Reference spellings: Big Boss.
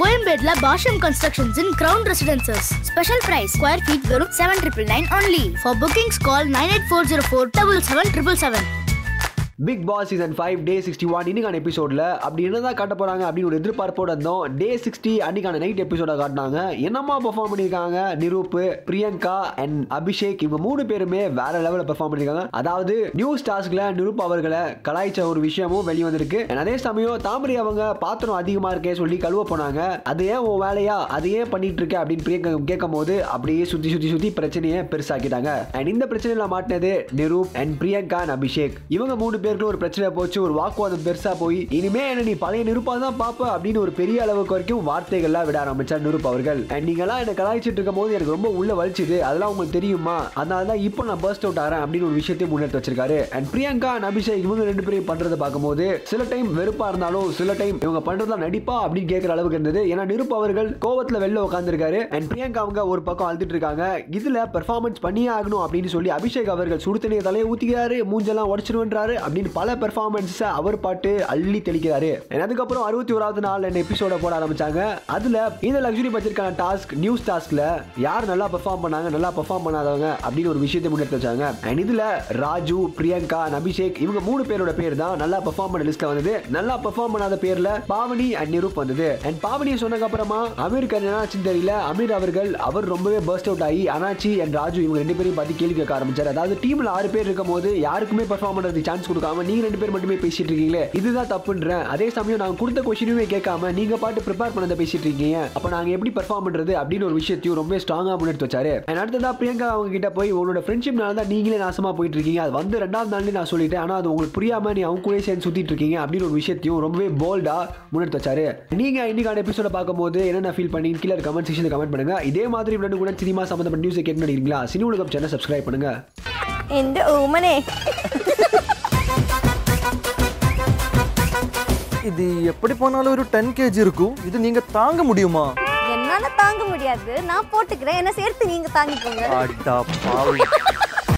கோயம்பேட்ல Bashyam constructions in crown residences. Special price square feet வெறும் 799 only. For bookings call 9840477777. Bigg Boss season 5 day 61 இன்னைக்கான எபிசோடில் அப்படி என்ன தான் காட்ட போகிறாங்க அப்படின்னு ஒரு எதிர்பார்ப்போடு இருந்தோம். டே 60 அன்னைக்கான நைட் எபிசோட காட்டினாங்க. என்னமா பெர்ஃபார்ம் பண்ணியிருக்காங்க நிரூப்பு, பிரியங்கா அண்ட் அபிஷேக், இவங்க மூணு பேருமே வேற லெவலில் பெர்ஃபார்ம் பண்ணியிருக்காங்க. அதாவது நியூ ஸ்டார்ஸ்ல நிரூப் அவர்களை கலாய்ச்ச ஒரு விஷயமும் வெளிவந்திருக்கு. அதே சமயம் தாமரை அவங்க பாத்திரம் அதிகமாக இருக்கே சொல்லி கழுவ போனாங்க. அது ஏன் உன் வேலையா, அது ஏன் பண்ணிட்டு இருக்க அப்படின்னு பிரியங்கா கேட்கும் போது அப்படியே சுற்றி சுற்றி சுற்றி பிரச்சனையை பெருசாக்கிட்டாங்க. அண்ட் இந்த பிரச்சனையில் மாட்டினது நிரூப் அண்ட் பிரியங்கா அண்ட் அபிஷேக். இவங்க மூணு ஒரு பிரச்சனை போச்சு, ஒரு வாக்குவாதம் பெருசா போய் இனிமே நீ பழைய நிரூபா தான் பாப்ப அப்படின்னு ஒரு பெரிய அளவுக்கு வரைக்கும் வார்த்தைகள்லாம் விட ஆரம்பிச்சார் நிரூப் அவர்கள். நீங்களாம் என்ன கலாய்ச்சிட்டு இருக்கும் போது எனக்கு ரொம்ப உள்ள வலிச்சுது, அதெல்லாம் உங்களுக்கு தெரியுமா, அதனாலதான் இப்போ நான் பர்ஸ்ட் அவுட் ஆறேன் அப்படின்னு ஒரு விஷயத்தையும் முன்னெடுத்து வச்சிருக்காரு. அண்ட் பிரியங்கா அண்ட் அபிஷேக் இவங்க ரெண்டு பேரும் பண்றதை பார்க்கும்போது சில டைம் வெறுப்பா இருந்தாலும் சில டைம் இவங்க பண்றதா நடிப்பா அப்படின்னு கேட்கிற அளவுக்கு இருந்தது. ஏன்னா நிரூப் அவர்கள் கோவத்துல வெளில உட்காந்துருக்காரு. அண்ட் பிரியங்கா அவங்க ஒரு பக்கம் அழுதுட்டு இருக்காங்க. இதுல பெர்ஃபார்மன்ஸ் பண்ணியே ஆகணும் அப்படின்னு சொல்லி அபிஷேக் அவர்கள் சுடுதண்ணியை தலையை ஊத்திக்கிறாரு, மூஞ்செல்லாம் உடச்சிருவன்றாரு, பல பெர்ஃபார்மன்ஸ் அவர் பாட்டு அள்ளி தெளிக்கிறாரு. அதுக்கப்புறம் 61வது நாள் எபிசோட போட ஆரம்பிச்சாங்க. அதுல இந்த லக்ஸரி பட்ஜெட்கான டாஸ்க் நியூஸ் டாஸ்க்ல யார் நல்லா பெர்ஃபார்ம் பண்ணாங்க, நல்லா பெர்ஃபார்ம் பண்ணாதவங்க அப்படின்னு ஒரு விஷயத்தை முன்னெடுத்து வச்சாங்க. அண்ட் இதுல ராஜு, பிரியங்கா, அபிஷேக் இவங்க மூணு பேரோட பேர் தான் நல்லா பெர்ஃபார்ம் பண்ண லிஸ்ட்ல வந்தது. நல்லா பெர்ஃபார்ம் பண்ணாத பேர்ல பாவனி அண்ட் நிரூப் வந்தது. அண்ட் பாவனியை சொன்னதுக்கு அப்புறமா அமீருக்கு என்னாச்சுன்னு தெரியல, அமீர் அவர்கள் அவர் ரொம்பவே பர்ஸ்ட் அவுட் ஆகி அனாச்சி அண்ட் ராஜு இவங்க ரெண்டு பேரையும் பார்த்து கேள்வி கேட்க ஆரம்பிச்சார். அதாவது டீம்ல 6 பேர் இருக்கும் போது யாருக்குமே பெர்ஃபார்ம் பண்றது சான்ஸ் கொடுக்காம நீங்க ரெண்டு பேர் மட்டுமே பேசிட்டு இருக்கீங்களே, இதுதான் தப்புன்றேன். அதே சமயம் நான் கொடுத்த கொஸ்டினுமே கேட்காம நீங்க பாட்டு ப்ரிப்பேர் பண்ணதை பேசிட்டு இருக்கீங்க, அப்ப நாங்க எப்படி பெர்ஃபார்ம் பண்றது அப்படின்னு ஒரு விஷயத்தையும் ரொம்ப ஸ்ட்ராங்கா முன்னெடுத்து வச்சாரு. அடுத்ததான் பிரியங்கா அவங்க கிட்ட போய் உங்களோட ஃப்ரெண்ட்ஷிப்னால தான் நீங்களே நாசமா போயிட்டு இருக்கீங்க, அது வந்து 2வது நாள்லேயே நான் சொல்லிட்டேன், ஆனா அது உங்களுக்கு புரியாம நீ அவங்க கூட சேர்ந்து சுத்திட்டு இருக்கீங்க அப்படின்னு ஒரு விஷயத்தையும் ரொம்பவே போல்டா முன்னெடுத்து வச்சாரு. நீங்க இன்னைக்கான எபிசோட பார்க்கும்போது என்னென்ன ஃபீல் பண்ணி கீழே கமெண்ட் செக்ஷன்ல கமெண்ட் பண்ணுங்க. இதே மாதிரி விளையாட்டு கூட சினிமா சம்பந்தப்பட்ட நியூஸை கேட்டு நினைக்கிறீங்களா, சினி உலகம் சேனல் சப்ஸ்கிரைப் பண்ணுங்க. இந்த ஓமனே இது எப்படி போனாலும் ஒரு 10 kg இருக்கும், இது நீங்க தாங்க முடியுமா? என்னால தாங்க முடியாது, நான் போட்டுக்கிறேன், என்ன சேர்த்து நீங்க தாங்கிக்கோங்க.